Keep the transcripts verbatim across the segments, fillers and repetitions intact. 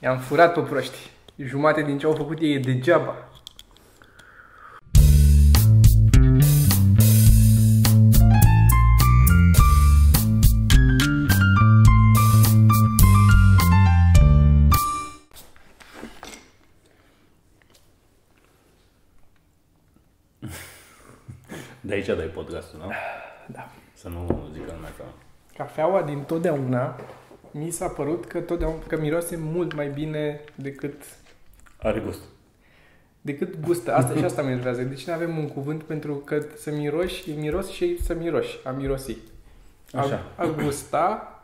I-am furat pe proști. Jumate din ce au făcut ei degeaba. De aici dai podcastul, nu? Da. Să nu zic că nu mai vreau. Cafeaua din totdeauna mi s-a părut că, totdeauna, că miroase mult mai bine decât... Are gust. Decât gustă. Asta și asta mă enervează. Deci nu avem un cuvânt pentru că să miroși, miros și să miroși. A mirosi. A, așa. A gusta,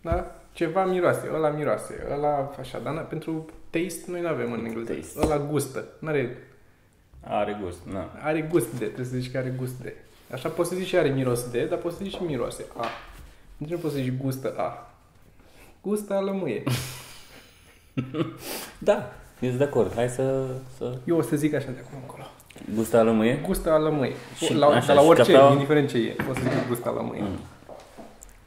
da? Ceva miroase. Ăla miroase. Ăla așa. Dar pentru taste noi nu avem în engleză. Ăla gustă. N-are... Are gust, na. Are gust de. Trebuie să zici că are gust de. Așa poți să zici și are miros de, dar poți să zici și miroase. A. Deci nu poți să zici gustă a. Gusta lămâie. Da. Ești de acord, hai să, să... Eu o să zic așa de acum încolo. Gusta lămâie? Gusta lămâie. La, așa, la orice, cafea... indiferent ce e, o să zic gusta lămâie. Mm.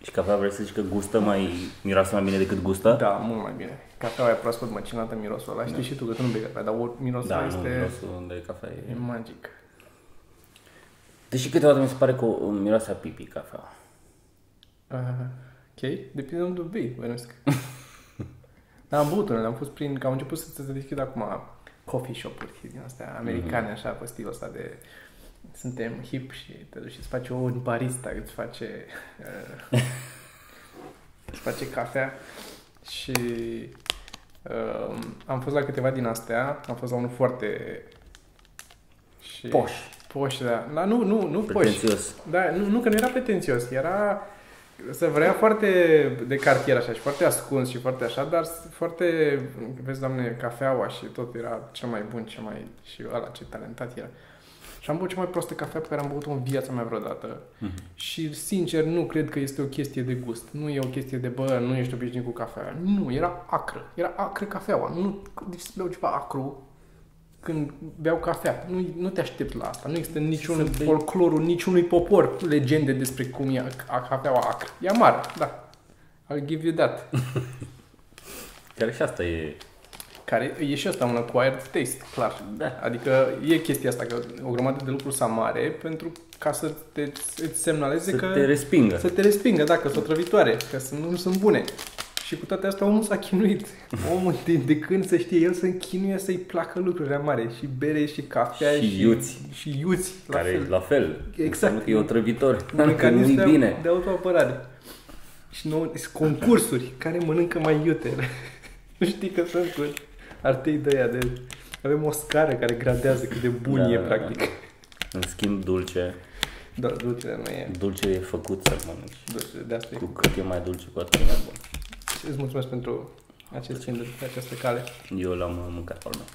Și cafea vrei să zici că gustă mai... miroase mai bine decât gustă? Da, mult mai bine. Cafeaua e proaspăt măcinată mirosul ăla. Da. Știi și tu că tu nu bei cafea, dar mirosul da, este... Da, mirosul de cafea e... e magic. Deși câteodată mi se pare că miroase a pipi cafea. Uh, ok, depinde unde o bei, bănuiesc. Dar am băut unele, am pus prin, că au început să se deschid acum coffee shop-uri din astea americane, mm-hmm. Așa, pe stilul ăsta de suntem hip și te duci și îți face ouă în barista, îți face, uh, îți face cafea și uh, am fost la câteva din astea, am fost la unul foarte... Și... Poș. Poș, da. da. Nu, nu, nu pretențios. Poș. Da, nu, nu, că nu era pretențios, era... Se vrea foarte de cartier așa și foarte ascuns și foarte așa, dar foarte, vezi, doamne, cafeaua și tot era cel mai bun, cel mai, și ăla, ce talentat era. Și am băut cea mai prostă cafea pe care am băut-o în viața mea vreodată. Mm-hmm. Și, sincer, nu cred că este o chestie de gust. Nu e o chestie de, bă, nu ești obișnuit cu cafea. Nu, era acră. Era acră cafeaua. Nu, deci să beau ceva acru când beau cafea. Nu, nu te aștepți la asta. Nu există niciun folclorul, niciunui popor legende despre cum e cafeaua acră. E amară, da. I'll give you that. Care și asta e... Care e și asta un acquired taste, clar. Da. Adică e chestia asta, că o grămadă de lucruri sunt amare pentru ca să te îți semnaleze să că... Să te respingă. Să te respingă, da, că sunt otrăvitoare, că nu sunt bune. Și cu toate astea omul s-a chinuit. Omul de, de când să știe el să-i chinuie să-i placă lucrurile mare. Și bere, și cafea, și, și iuți. Și iuți. La care fel. La fel. Exact. Că e otrăvitor. Mecanism de, bine. de autoapărare. Și nou, concursuri care mănâncă mai iute. Nu știi că sunt cu artei de aia de... Avem o scară care gradează cât de bun da, e, practic. Da, da. În schimb, dulce... Da, dulce nu e. Dulce e făcut să mănânci. Dulce, de asta e. Cu cât e mai dulce, cu atât e mai bun. Îți mulțumesc pentru acest film de pe această cale. Eu l-am mâncat al meu.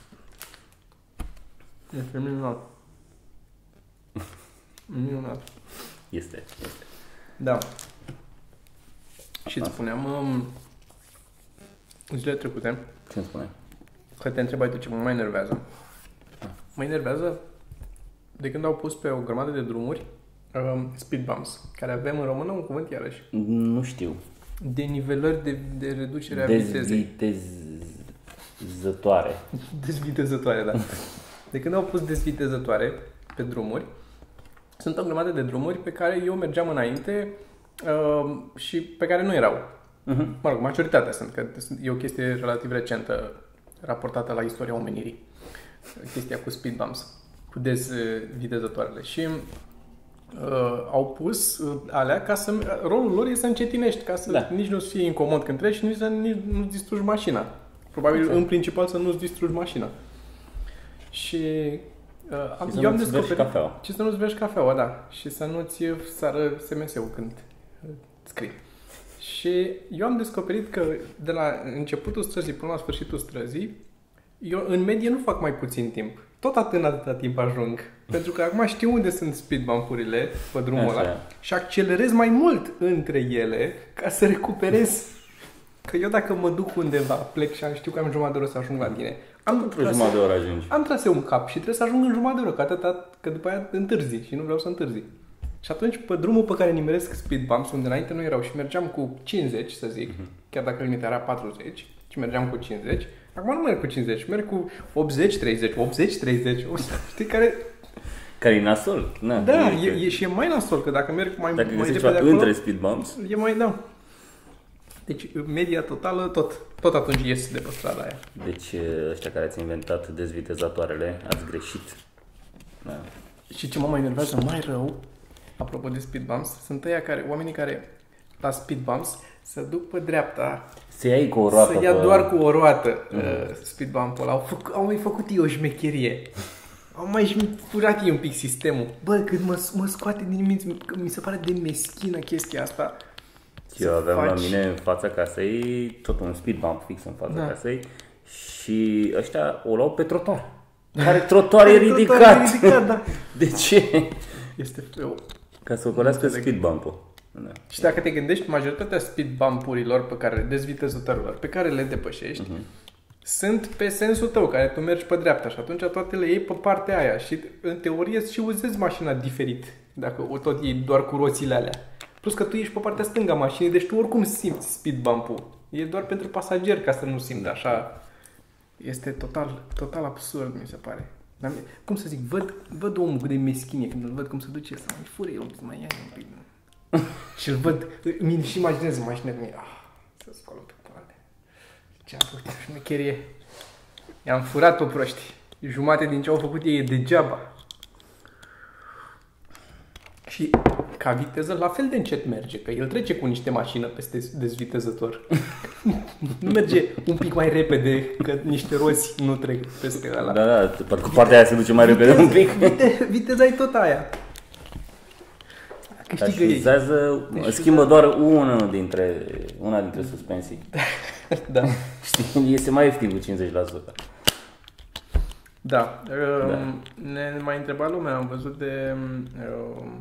Este minunat. Minunat. Este, este. Da. Și îți spuneam um, zilele trecute. Ce îmi spuneai? Că te întrebai tu ce mă mai enervează. Ah. Mă enervează de când au pus pe o grămadă de drumuri um, speed bumps, care avem în română un cuvânt iarăși. Nu știu. Denivelări de, de reducere a vitezei. Dezvitezătoare. Dezvitezătoare, da. De când au pus dezvitezătoare pe drumuri, sunt o grămadă de drumuri pe care eu mergeam înainte uh, și pe care nu erau. Uh-huh. Mă rog, majoritatea sunt, că e o chestie relativ recentă raportată la istoria omenirii. Chestia cu speed bumps, cu dezvitezătoarele. Și... Uh, au pus uh, alea ca să... Rolul lor e să încetinești, ca să da. nici nu-ți fie incomod când treci și nici să nici nu-ți distrugi mașina. Probabil, exact. În principal, să nu-ți distrugi mașina. Și... Uh, am, și eu am descoperit... Și să nu-ți bești cafeaua, da. Și să nu-ți sară S M S-ul când scrii. Și eu am descoperit că de la începutul străzii până la sfârșitul străzii, eu în medie nu fac mai puțin timp. Tot atât, atâta timp ajung. Pentru că acum știu unde sunt speedbump-urile pe drumul așa. Ăla și accelerez mai mult între ele ca să recuperez. Că eu dacă mă duc undeva, plec și știu că am jumătate de oră să ajung la tine. Am jumătate de oră ajungi. Am trase un cap și trebuie să ajung în jumătate de oră, că atâta, că după aia întârzi și nu vreau să întârzi. Și atunci pe drumul pe care nimeresc speedbumps, unde înainte nu erau și mergeam cu cincizeci, să zic, uh-huh. Chiar dacă limita era patruzeci, și mergeam cu cincizeci. Acum nu merg cu cincizeci, merg cu optzeci treizeci, optzeci treizeci, știi, care... Care e nasol. Na, da, e, e, și e mai nasol, că dacă merg mai dacă mai repede acolo... între speed bumps... E mai, da. Deci, media totală, tot, tot atunci ies de pe strada aia. Deci, ăștia care ați inventat dezvitezatoarele, ați greșit. Da. Și ce mă mai enervează mai rău, apropo de speed bumps, sunt aia care, oamenii care la speed bumps se duc pe dreapta. Se ia cu o roată. Se ia pe... doar cu o roată mm. speed bump-ul. Au, au mai făcut ei o șmecherie. Am mai furat ei un pic sistemul. Bă, cât mă, mă scoate din minți, mi se pare de meschină chestia asta. Eu aveam faci... la mine în fața casei, tot un speed bump fix în fața da. casei și ăștia o luau pe trotuar. Care trotuar e ridicat. Trotuar e ridicat, da. De ce? Este eu. Ca să ocolească speed bump-ul. Da. Și dacă te gândești, majoritatea speed bump-urilor pe care, dezvitezătorilor, pe care le depășești, uh -huh. sunt pe sensul tău, care tu mergi pe dreapta și atunci toate le iei pe partea aia și în teorie și uzezi mașina diferit, dacă o tot iei doar cu roțile alea. Plus că tu ești pe partea stângă a mașinii, deci tu oricum simți speed bump-ul. E doar pentru pasager ca să nu simți așa. Este total, total absurd, mi se pare. Dar, cum să zic, văd, văd omul cât de meschine când îl văd cum se duce, să mai fură eu, mai ia un pic. Și îl văd, mi și imaginez în mașină, mi ah, să scolă pe toale. Ce am făcut, șmecherie. I-am furat-o proști. Jumate din ce au făcut ei e degeaba. Și ca viteză, la fel de încet merge, că el trece cu niște mașină peste dezvitezător. Nu merge un pic mai repede, că niște roți nu trec peste ăla. Da, da, cu partea aia se duce mai repede un pic. Vite, viteza e tot aia. Așezează, schimbă doar una dintre, una dintre suspensii. Da. Este mai ieftin cu cincizeci la sută. Da. da. Ne mai întreba lumea, am văzut de um,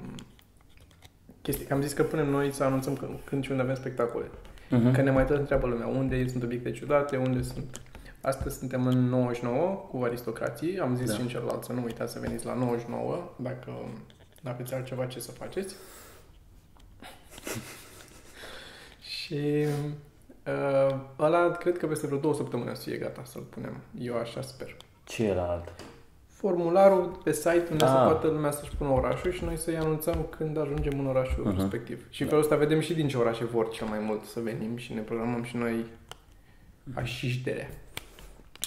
chestii, că am zis că punem noi să anunțăm că, când și unde avem spectacole. Uh-huh. Că ne mai tot întreabă lumea unde sunt obiecte ciudate, unde sunt... Astăzi suntem în nouăzeci și nouă cu Aristocrații, am zis da. și în celălalt să nu uitați să veniți la nouăzeci și nouă, dacă aveți altceva ce să faceți. Și uh, ăla cred că peste vreo două săptămâni o să fie gata să-l punem. Eu așa sper. Ce era alt? Formularul pe site unde ah. să poată lumea să-și pună orașul și noi să-i anunțăm când ajungem în orașul uh-huh. respectiv. Și în felul ăsta vedem și din ce orașe vor cel mai mult să venim și ne programăm și noi așișterea.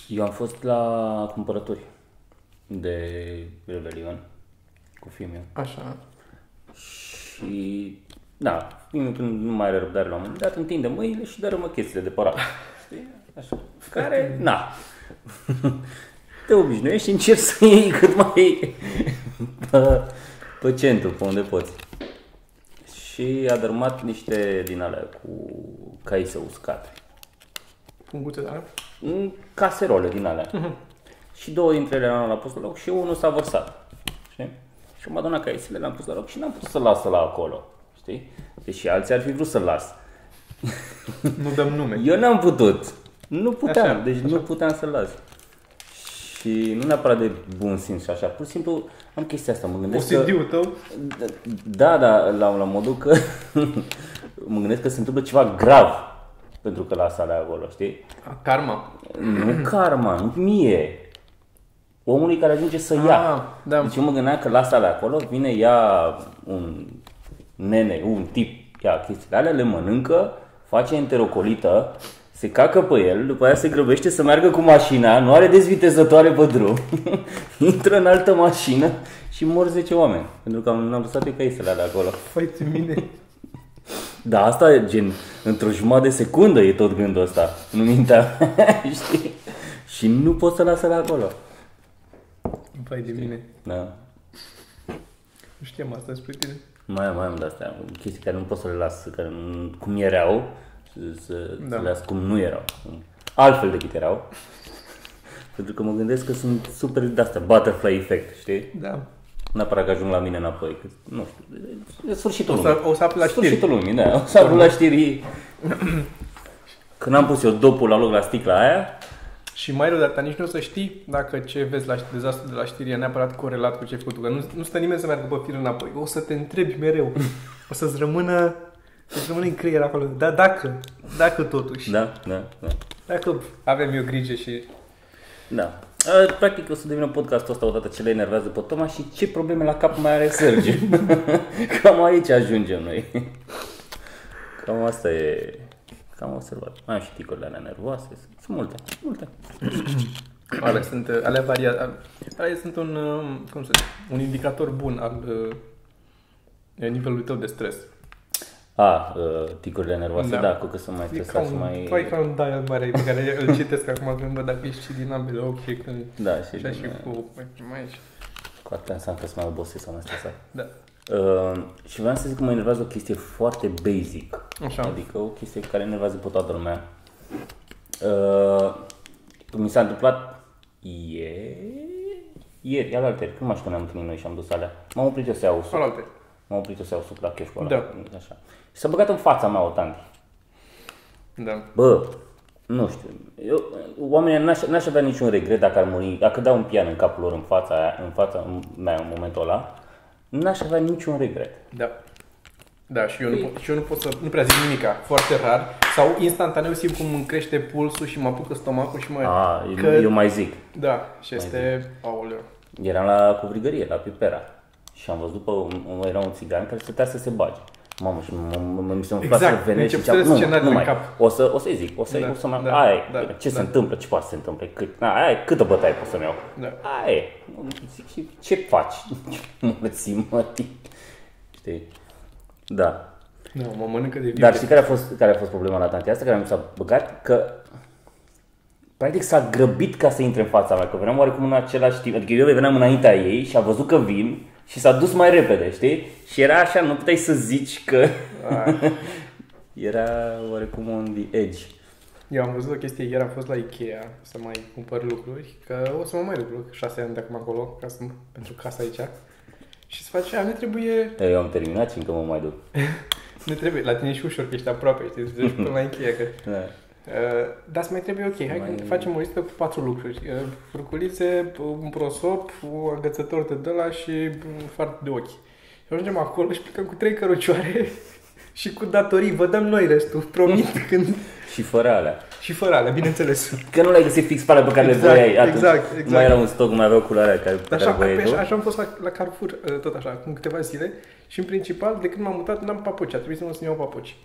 Eu am fost la cumpărături de Revelion cu filmul. Așa. Și... Da, nu mai are răbdare la un moment dat, întinde mâinile și dărâmă chestiile de părat. Așa. Care, na, te obișnuiești și încerci să iei cât mai pe, pe centru, pe unde poți. Și a dărâmat niște din alea cu caise uscate. Punguțe de alea? Caserole din alea. Uh-huh. Și două dintre ele l-am pus la loc și unul s-a vărsat. Știi? Și m-a donat caisele, l-am pus la loc și n-am putut să-l las la acolo. Deși alții ar fi vrut să-l las. Nu dăm nume. Eu n-am putut. Nu puteam, așa, deci așa. nu puteam să-l las. Și nu neapărat de bun simț și așa, pur și simplu am chestia asta, mă gândesc că... O C D-ul tău? Da, da, la, la modul că mă gândesc că se întâmplă ceva grav pentru că las alea acolo, știi? Karma. Nu karma, mie. Omului care ajunge să ia. Ah, da. Deci eu mă gândeam că las alea acolo, vine, ia un... nene, un tip, ia chestiile alea, le mănâncă, face enterocolită, se cacă pe el, după aia se grăbește să meargă cu mașina, nu are dezvitezătoare pe drum, intră în altă mașină și mor zece oameni, pentru că n-am lăsat eu caisele alea acolo. Păi, ce mine! Da, asta e gen, într-o jumătate de secundă e tot gândul ăsta, în mintea mea, știi? Și nu pot să las alea acolo. Păi, de mine! Da. Nu știam asta despre tine. Mai am, mai am de astea, chestii care nu pot să le las, care nu, cum erau, să, da. să le las cum nu erau, altfel decât erau, pentru că mă gândesc că sunt super de astea, butterfly effect, știi? Da. Neapărat că ajung la mine înapoi, că, nu știu, e sfârșitul lumii. O să aflu la știri. Sfârșitul lumii, da, o să aflu la știri. Când am pus eu dopul la loc la sticla aia. Și mai rău, dar nici nu o să știi dacă ce vezi la dezastru de la știri e neapărat corelat cu ce ai făcut. Că nu, nu stă nimeni să meargă pe fir înapoi. O să te întrebi mereu. O să-ți rămână, să-ți rămână în creier acolo. Dar dacă, dacă totuși. Da, da, da. Dacă avem eu grijă și... Da. Practic o să devină podcastul ăsta odată ce le enervează pe Toma și ce probleme la cap mai are Sergiu. Cam aici ajungem noi. Cam asta e... Cam observat. Am și ticurile alea nervoase. Sunt multe, multe. Alea sunt, alea varia... Alea sunt un, cum să zic, un indicator bun al nivelului tău de stres. A, ticurile nervoase, da, da cu că sunt mai stresați, mai... E ca un dial mare pe care îl citesc acum când văd dacă ești și din ambele ochi, când... Da, și din... Și cu... mai ești. Cu atâta înseamnă că sunt mai obosit sau mai stresat. Da. Uh, și vreau să zic că mă enervează o chestie foarte basic. Așa. Adică o chestie care enervează pe toată lumea. Uh, mi s-a întâmplat ieri, ieri, alaltări, când m-aș pune am întâlnit noi și am dus alea. M-am oprit eu să iau usul. Alaltări. M-am oprit eu să iau usul la chioșcul ăla. Da. Așa. Și s-a băgat în fața mea o tanti. Da. Bă, nu știu. Eu, oamenii n-aș, n-aș avea niciun regret dacă ar muri, dacă dau un pian în capul lor în fața, aia, în fața mea în momentul ăla. N-aș avea niciun regret. Da. Da, și eu, nu, și eu nu pot să... Nu prea zic nimica. Foarte rar. Sau instantaneu simt cum îmi crește pulsul și mă apucă stomacul și mă... A, că... eu mai zic. Da. Și mai este... Aoleu. Eram la cuvrigărie, la Pipera. Și am văzut, după era un țigan care stătea să se bage. Mamă, și mi se înflață venele și ziceam... Exact. Nu, nu mai. O să-i zic. O să mai... Aia e. Ce se întâmplă? Ce poate să se întâmple? Aia e. Câtă bătaie pot să-mi iau? Aia e. Ce faci? Mă-ți, mă, știi? Da. Nu, mă mănâncă de viu. Dar știi care a fost, care a fost problema la tantea asta? Care mi s-a băgat? Că practic s-a grăbit ca să intre în fața mea. Că veneam oarecum în același timp. Adică eu veneam înaintea ei și a văzut că vin și s-a dus mai repede, știi? Și era așa, nu puteai să zici că... Era oarecum on the edge. Eu am văzut o chestie, ieri am fost la Ikea să mai cumpăr lucruri, că o să mă mai lucru șase ani de acum acolo, ca să, pentru casa aici. Și să faci aia, nu trebuie... Eu am terminat și încă mă mai duc. Nu trebuie, la tine și ușor, că ești aproape, știi, să duci până la Ikea, că... Da. Uh, dar să mai trebuie, ok, hai mai... că facem o listă cu patru lucruri. Uh, furculițe, un prosop, un agățător de dăla și un fart de ochi. Și ajungem acolo și plecăm cu trei cărucioare și cu datorii. Vă dăm noi restul, promit. Când... Și fără alea. Și fără alea, bineînțeles. Că nu l-ai găsit fix pe alea pe care exact, le voiai. Exact, exact. Mai era un stoc, mai aveau culoarea care, pe așa, care voiai. Așa, așa am fost la, la Carrefour, tot așa, acum câteva zile. Și în principal, de când m-am mutat, n-am papuci. A trebuit să mă să iau papuci.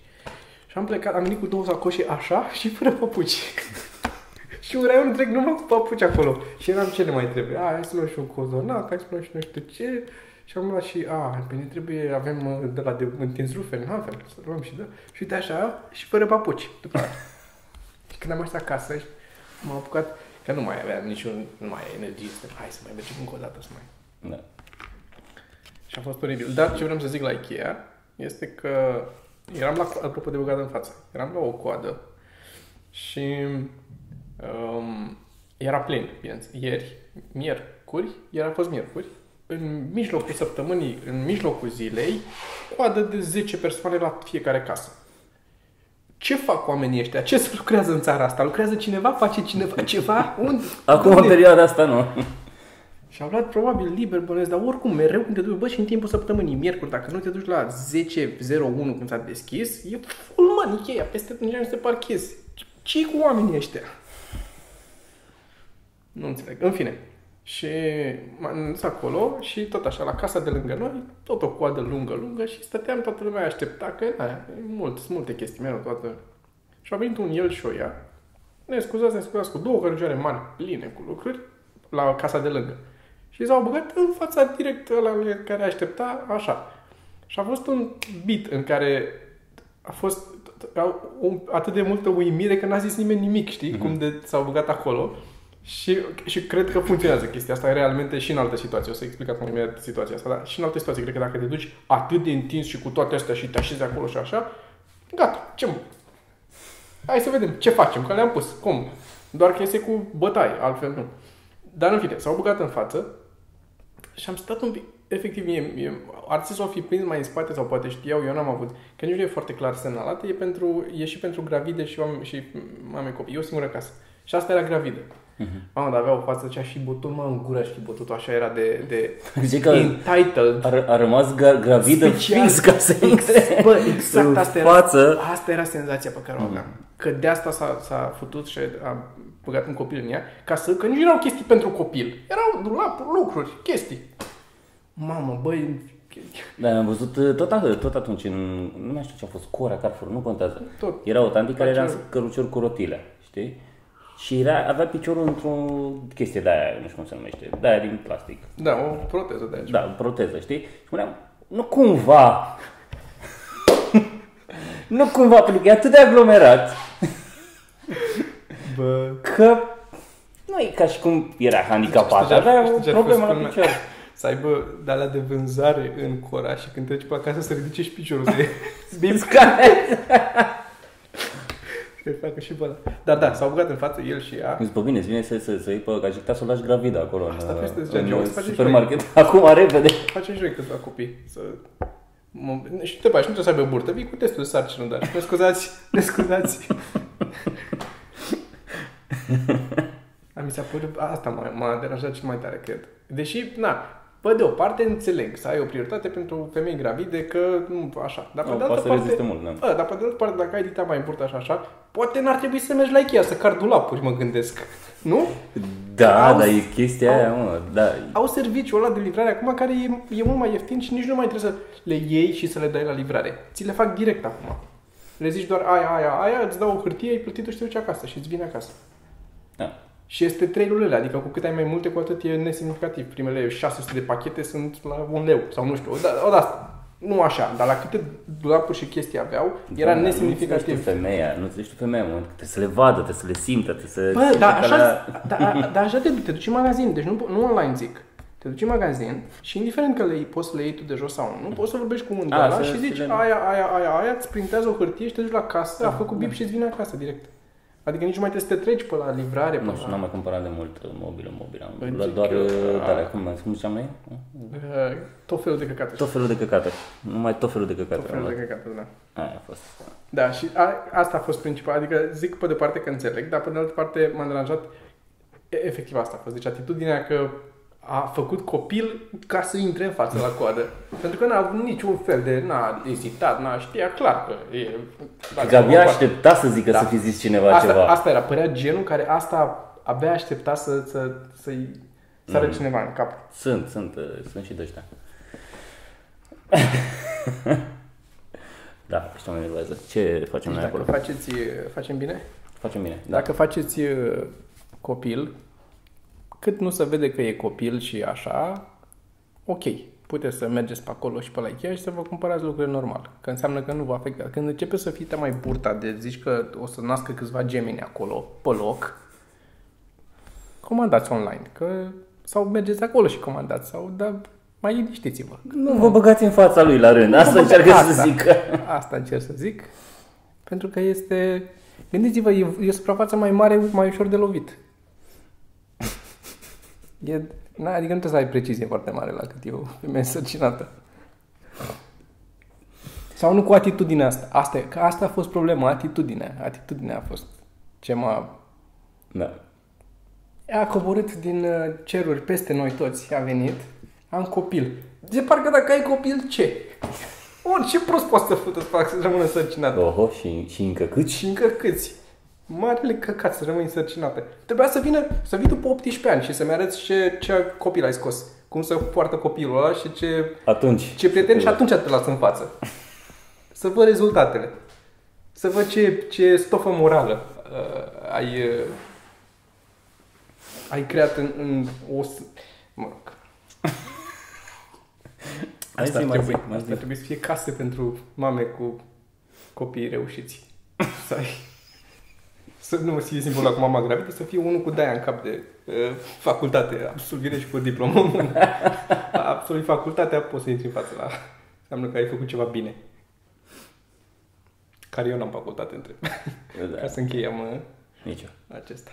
Și am plecat, am venit cu două sacoșe așa și fără papuci. Și un raion întreg numai cu papuci acolo. Și eram ce ne mai trebuie. A, hai să luăm și un cozonac, hai să luăm și nu știu ce. Și am luat și, a, bine trebuie, avem de la de întins rufe, în altfel, să luăm și da. Și uite așa, și fără papuci. După aia. Și când am ajuns acasă, m-am apucat, că nu mai aveam niciun, nu mai energie. Hai să mai mergem încă o dată, să mai... Da. Și a fost poribil. Dar ce vreau să zic la Ikea este că... Eram la, apropo de băgată în față, eram la o coadă și um, era plin, bineînțeles, ieri, miercuri, ieri a fost miercuri, în mijlocul săptămânii, în mijlocul zilei, coadă de zece persoane la fiecare casă. Ce fac oamenii ăștia? Ce se lucrează în țara asta? Lucrează cineva? Face cineva ceva? Unde? Acum, în perioada asta, nu. Și am luat probabil liber, bănuiesc, dar oricum mereu când te duci, bă, și în timpul săptămânii, miercuri, dacă nu te duci la zece zero unu când s-a deschis, e full man, Ikea, peste nici nu se parchezi. Ce-i cu oamenii ăștia? Nu înțeleg. În fine. Și m-am dus acolo și tot așa, la casa de lângă noi, tot o coadă lungă, lungă și stăteam, toată lumea aștepta, că na, e mult, sunt multe chestii, mereu toată. Și a venit un el și o ea, ne scuzați, ne scuzați, cu două cărugioare mari, pline cu lucruri, la casa de lângă. Și s-au băgat în fața direct ăla care aștepta, așa. Și a fost un beat în care a fost atât de multă uimire că n-a zis nimeni nimic, știi? Mm-hmm. Cum de s-au băgat acolo. Și, și cred că funcționează chestia asta realmente și în altă situație. O să explic acum imediat situația asta, dar și în alte situații. Cred că dacă te duci atât de întins și cu toate astea și te așezi acolo și așa, gata, ce mă? Hai să vedem ce facem, că le-am pus. Cum? Doar că este cu bătaie, altfel nu. Dar în fine, s-au băgat în față. Și am stat un pic, efectiv, mie, mie, ar să o fi prins mai în spate sau poate știau, eu n-am avut, că nici nu e foarte clar semnalat, e, pentru, e și pentru gravide și, oameni, și mame copii, e o singură casă. Și asta era gravidă. Uh-huh. Mamă, dar avea o față cea și bătut, mă, în gură și bătut, așa era de, de zic entitled. A, a rămas gravidă fix ca să intre. Bă, exact asta era, asta era senzația pe care o aveam. Uh-huh. Că de asta s-a, s-a făcut și a băgat un copil în ea, ca să, că nici erau chestii pentru copil. Erau lucruri, chestii. Mamă, băi... Da, am văzut tot, tot atunci, în, nu mai știu ce a fost, Cora, Carrefour, nu contează. Tot. Era o tanti care era în cărucior cu rotile, știi? Și era, avea piciorul într-o chestie de aia, nu știu cum se numește, de aia din plastic. Da, o proteză de aia. Da, o proteză, știi? Și spuneam, nu cumva, nu cumva, pentru că e atât de aglomerat, bă, că nu e ca și cum era handicapat, avea o problemă la picior. Să aibă de-alea de vânzare în Cora și când treci pe acasă să ridice și piciorul de biscane. Să-i facă și pe ăla. Dar da, s-au băgat în față el și ea. Îți bă, bine, îți vine să, să, să iei pe Gajicta să o lași gravidă acolo. Asta trebuie să zicea, să supermarket. Acum, repede. Facem și noi câțiva copii. Să... Și te faci, nu trebuie să aibă burtă. Vii cu testul de sarcină, dar ne scuzați, ne scuzați. Mi s-a părut, asta m-a, m-a deranjat cel mai tare, cred. Deși, na, pe de o parte înțeleg să ai o prioritate pentru femei gravide, că nu, așa. Dar pe, o, de altă parte, mult, da. A, dar pe de altă parte, dacă ai dita mai burtă așa, așa, poate n-ar trebui să mergi la Ikea, să cari dulapuri, mă gândesc. Nu? Da, au, dar e chestia au, aia, mă, da. Au serviciul ăla de livrare acum care e, e mult mai ieftin și nici nu mai trebuie să le iei și să le dai la livrare. Ți le fac direct acum. Le zici doar aia, aia, aia, îți dau o hârtie, ai plătit-o și te duci acasă și îți vine acasă. Da. Și este trei lulele, adică cu cât ai mai multe, cu atât e nesemnificativ. Primele șase sute de pachete sunt la un leu sau nu știu, o da, o da, nu așa, dar la câte dulapuri și chestii aveau, era da, nesemnificativ. Nu femeia, nu ți femeia, mă, trebuie să le vadă, trebuie să le simtă, trebuie să... Bă, dar așa, la... da, da, da, așa te, te duci în magazin, deci nu, nu online zic. Te duci în magazin și indiferent că le, poți să le iei tu de jos sau nu, poți să vorbești cu unul ăla și zici aia, aia, aia, aia, aia, îți printează o hârtie și te duci la casă, a făcut bip și îți vine acasă direct. Adică nici mai trebuie să te treci pe la livrare. Nu știu, n-am mai cumpărat de mult mobilă, mobilă. Am luat doar, dar cum mai cum ziceam noi? Tot felul de căcate. Tot felul de căcate. Numai tot felul de căcate. Tot felul de căcate, da. Aia a fost. Da, și a, asta a fost principal. Adică zic pe de parte că înțeleg, dar pe de altă parte m-a deranjat efectiv asta a fost. Deci atitudinea că a făcut copil ca să intre în față la coadă. Pentru că n-a avut niciun fel de... N-a ezitat, n-a știa, clar că e... Că abia aștepta să zică, da. Să fi zis cineva asta, ceva. Asta era, părea genul care asta abia aștepta să, să, să-i sară mm. cineva în cap. Sunt, sunt, sunt și de ăștia. Da, ăștia mă enervează. Ce facem noi acolo? Faceți, facem bine? Facem bine, da. Dacă faceți copil... Cât nu se vede că e copil și așa, ok, puteți să mergeți pe acolo și pe la Ikea și să vă cumpărați lucruri normal, că înseamnă că nu vă afectează. Când începe să fii mai burta de zici că o să nască câțiva gemini acolo, pe loc, comandați online, că sau mergeți acolo și comandați, sau da, mai liniștiți-vă. Nu vă băgați în fața lui la rând, asta încerc să zic. Asta încerc să zic, pentru că este, gândiți-vă, e, e o suprafață mai mare, mai ușor de lovit. E, na, adică nu trebuie să ai precizie foarte mare la cât e o femeie însărcinată. Sau nu cu atitudinea asta. Asta, că asta a fost problema, atitudinea. Atitudinea a fost ce m-a... Da. A coborât din ceruri peste noi toți, a venit, am copil. De parcă dacă ai copil, ce? Orice prost poate să fătă, să rămână însărcinată. Oho, și, și încă câți? Și încă câți. Marele căcat să rămâi însărcinată. Trebuia să vină, să vii după optsprezece ani și să-mi arăți ce, ce copil ai scos. Cum să poartă copilul ăla și ce, atunci, ce prieteni și atunci te las în față. Să văd rezultatele. Să văd ce, ce stofă morală uh, ai, uh, ai creat în, în o... Mă rog. Asta ar trebui, ar trebui să fie case pentru mame cu copii reușiți. Să ai... Să nu fie simplu la cu mama gravidă, să fie unul cu de-aia în cap de uh, facultate, absolvire și cu diplomă în mână. Absolvi facultatea, poți să intri în față la... Înseamnă că ai făcut ceva bine. Care eu n-am facultate între. Da. Ca să încheiem uh, acesta.